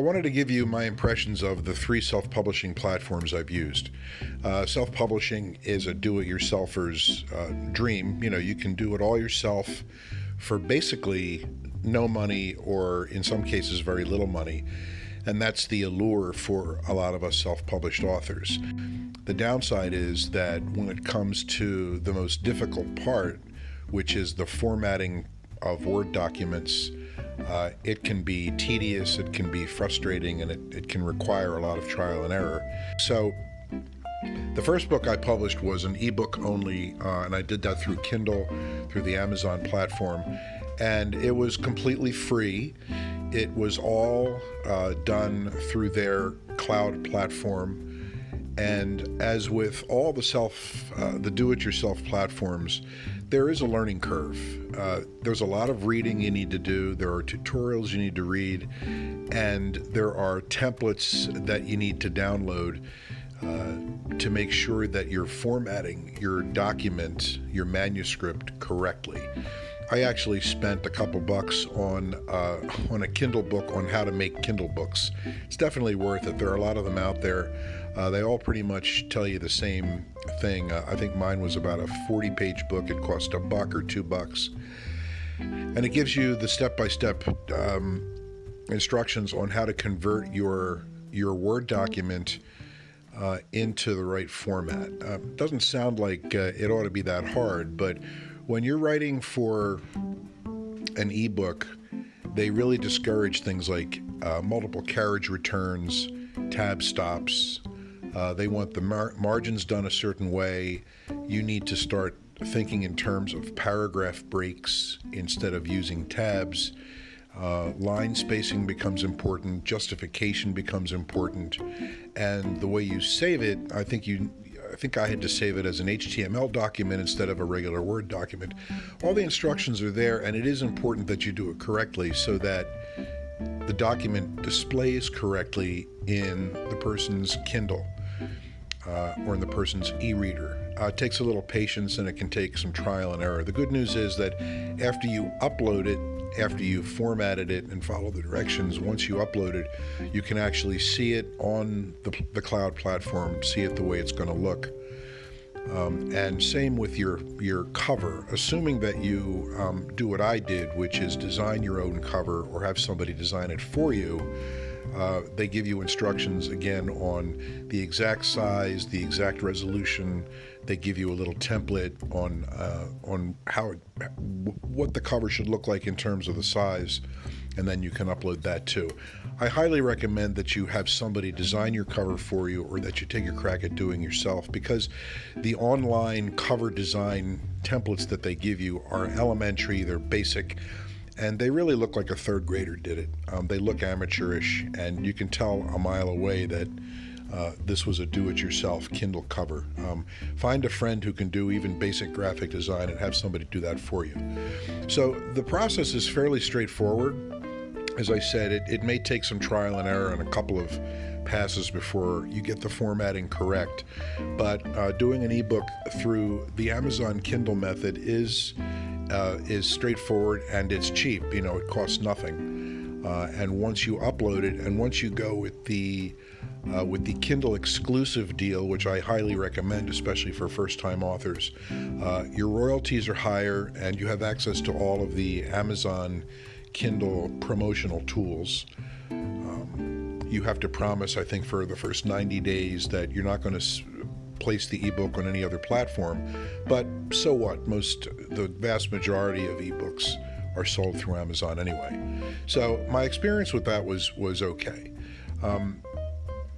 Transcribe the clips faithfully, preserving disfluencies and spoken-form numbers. I wanted to give you my impressions of the three self-publishing platforms I've used. Uh, self-publishing is a do-it-yourselfer's uh, dream. You know, you can do it all yourself for basically no money, or in some cases very little money. And that's the allure for a lot of us self-published authors. The downside is that when it comes to the most difficult part, which is the formatting of Word documents, uh, it can be tedious, it can be frustrating, and it, it can require a lot of trial and error. So the first book I published was an ebook only, uh, and I did that through Kindle, through the Amazon platform, and it was completely free. It was all uh, done through their cloud platform. And as with all the self, uh, the do-it-yourself platforms, there is a learning curve. Uh, there's a lot of reading you need to do. There are tutorials you need to read, and there are templates that you need to download uh, to make sure that you're formatting your document, your manuscript, correctly. I actually spent a couple bucks on uh, on a Kindle book on how to make Kindle books. It's definitely worth it. There are a lot of them out there. Uh, they all pretty much tell you the same thing. Uh, I think mine was about a forty-page book. It cost a buck or two bucks. And it gives you the step-by-step um, instructions on how to convert your, your Word document uh, into the right format. Uh, doesn't sound like uh, it ought to be that hard, but when you're writing for an ebook, they really discourage things like uh, multiple carriage returns, tab stops. Uh, they want the mar- margins done a certain way. You need to start thinking in terms of paragraph breaks instead of using tabs. Uh, line spacing becomes important. Justification becomes important. And the way you save it, I think you... I think I had to save it as an H T M L document instead of a regular Word document. All the instructions are there, and it is important that you do it correctly so that the document displays correctly in the person's Kindle uh, or in the person's e-reader. Uh, it takes a little patience, and it can take some trial and error. The good news is that after you upload it, after you've formatted it and follow the directions, once you upload it, you can actually see it on the, the cloud platform, see it the way it's going to look. Um, and same with your, your cover. Assuming that you um, do what I did, which is design your own cover or have somebody design it for you, uh, they give you instructions again on the exact size, the exact resolution. They give you a little template on uh, on how it, what the cover should look like in terms of the size, and then you can upload that too. I highly recommend that you have somebody design your cover for you, or that you take a crack at doing yourself, because the online cover design templates that they give you are elementary, they're basic, and they really look like a third grader did it. Um, they look amateurish, and you can tell a mile away that Uh, this was a do-it-yourself Kindle cover. Um, find a friend who can do even basic graphic design and have somebody do that for you. So the process is fairly straightforward. As I said, it, it may take some trial and error and a couple of passes before you get the formatting correct, but uh, doing an ebook through the Amazon Kindle method is uh, is straightforward, and it's cheap. You know, it costs nothing. Uh, and once you upload it, and once you go with the Uh, with the Kindle exclusive deal, which I highly recommend, especially for first-time authors, uh, your royalties are higher, and you have access to all of the Amazon Kindle promotional tools. Um, you have to promise, I think, for the first ninety days that you're not going to s- place the ebook on any other platform. But so what? Most, the vast majority of ebooks are sold through Amazon anyway. So my experience with that was was okay. Um,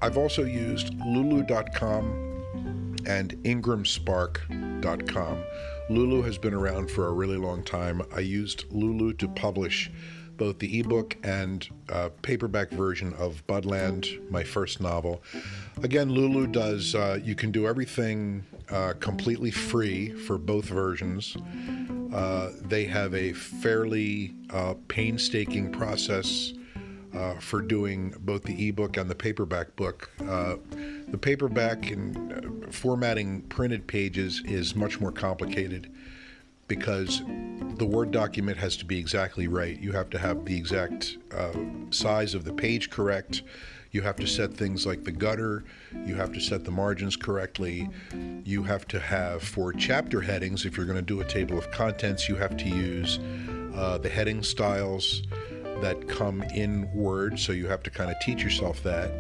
I've also used lulu dot com and Ingram Spark dot com. Lulu has been around for a really long time. I used Lulu to publish both the ebook and uh, paperback version of Budland, my first novel. Again, Lulu does, uh, you can do everything uh, completely free for both versions. Uh, they have a fairly uh, painstaking process Uh, for doing both the ebook and the paperback book. Uh, the paperback and uh, formatting printed pages is much more complicated because the Word document has to be exactly right. You have to have the exact uh, size of the page correct. You have to set things like the gutter. You have to set the margins correctly. You have to have, for chapter headings, if you're going to do a table of contents, you have to use uh, the heading styles that come in Word, so you have to kind of teach yourself that.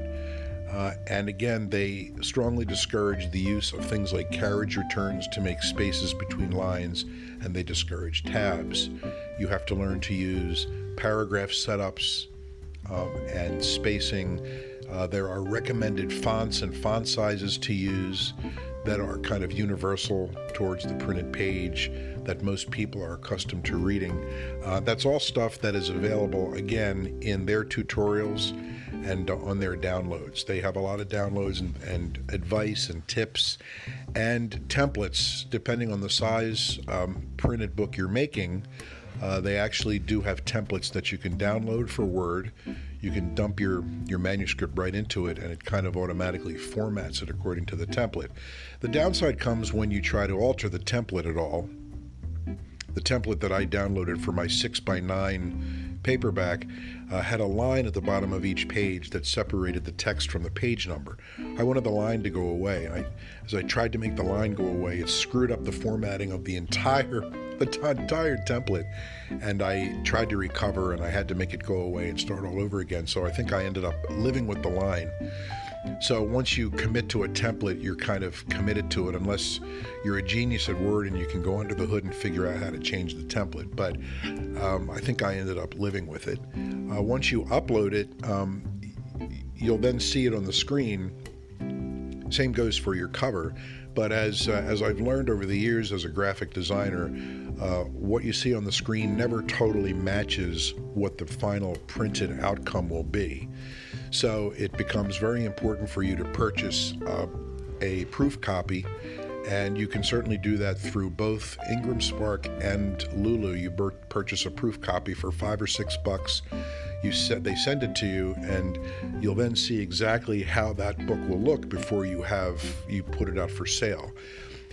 Uh, and again, they strongly discourage the use of things like carriage returns to make spaces between lines, and they discourage tabs. You have to learn to use paragraph setups um, and spacing. Uh, there are recommended fonts and font sizes to use that are kind of universal towards the printed page that most people are accustomed to reading. Uh, that's all stuff that is available, again, in their tutorials and on their downloads. They have a lot of downloads and, and advice and tips and templates, depending on the size um, printed book you're making. Uh, they actually do have templates that you can download for Word. You can dump your, your manuscript right into it, and it kind of automatically formats it according to the template. The downside comes when you try to alter the template at all. The template that I downloaded for my six by nine paperback uh, had a line at the bottom of each page that separated the text from the page number. I wanted the line to go away, and I, as I tried to make the line go away, it screwed up the formatting of the entire the t- entire template, and I tried to recover, and I had to make it go away and start all over again, so I think I ended up living with the line. So once you commit to a template, you're kind of committed to it, unless you're a genius at Word and you can go under the hood and figure out how to change the template. But um, I think I ended up living with it. Uh, once you upload it, um, you'll then see it on the screen. Same goes for your cover. But as uh, as I've learned over the years as a graphic designer, uh, what you see on the screen never totally matches what the final printed outcome will be. So it becomes very important for you to purchase uh, a proof copy, and you can certainly do that through both IngramSpark and Lulu. You bur- purchase a proof copy for five or six bucks. You said they send it to you, and you'll then see exactly how that book will look before you have you put it out for sale.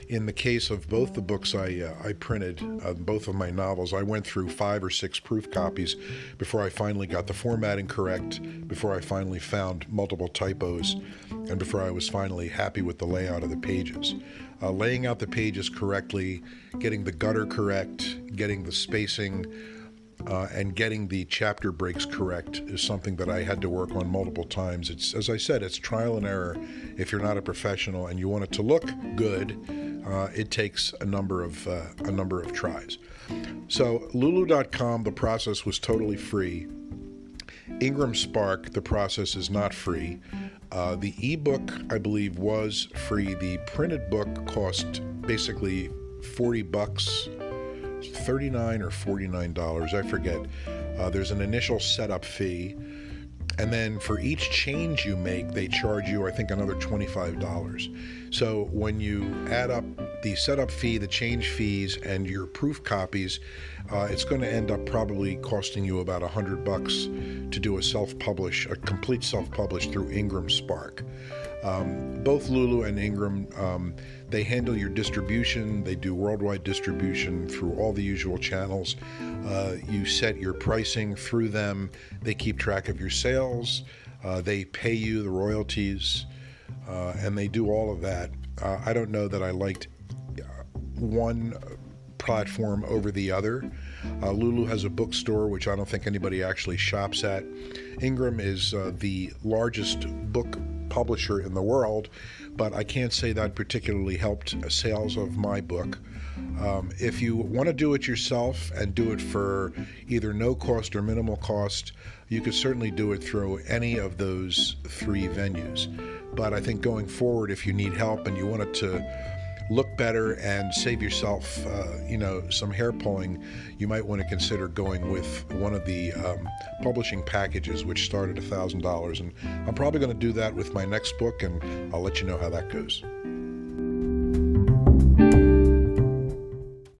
In the case of both the books I uh, I printed, uh, both of my novels, I went through five or six proof copies before I finally got the formatting correct, before I finally found multiple typos, and before I was finally happy with the layout of the pages. Uh, laying out the pages correctly, getting the gutter correct, getting the spacing, uh, and getting the chapter breaks correct is something that I had to work on multiple times. It's, as I said, it's trial and error. If you're not a professional and you want it to look good, Uh, it takes a number of uh, a number of tries. So lulu dot com, the process was totally free. IngramSpark, the process is not free. Uh, the ebook, I believe, was free. The printed book cost basically forty bucks, thirty-nine or forty-nine dollars, I forget. Uh, there's an initial setup fee, and then for each change you make, they charge you, I think, another twenty-five dollars. So when you add up the setup fee, the change fees, and your proof copies, uh, it's going to end up probably costing you about one hundred bucks to do a self-publish, a complete self-publish through IngramSpark. Um, both Lulu and Ingram, um, they handle your distribution. They do worldwide distribution through all the usual channels. Uh, you set your pricing through them. They keep track of your sales. Uh, they pay you the royalties, uh, and they do all of that. Uh, I don't know that I liked one platform over the other. Uh, Lulu has a bookstore, which I don't think anybody actually shops at. Ingram is uh, the largest book publisher in the world, but I can't say that particularly helped sales of my book. Um, if you want to do it yourself and do it for either no cost or minimal cost, you could certainly do it through any of those three venues. But I think going forward, if you need help and you want it to look better and save yourself, uh, you know, some hair pulling, you might want to consider going with one of the um, publishing packages, which started a thousand dollars, and I'm probably going to do that with my next book, and I'll let you know how that goes.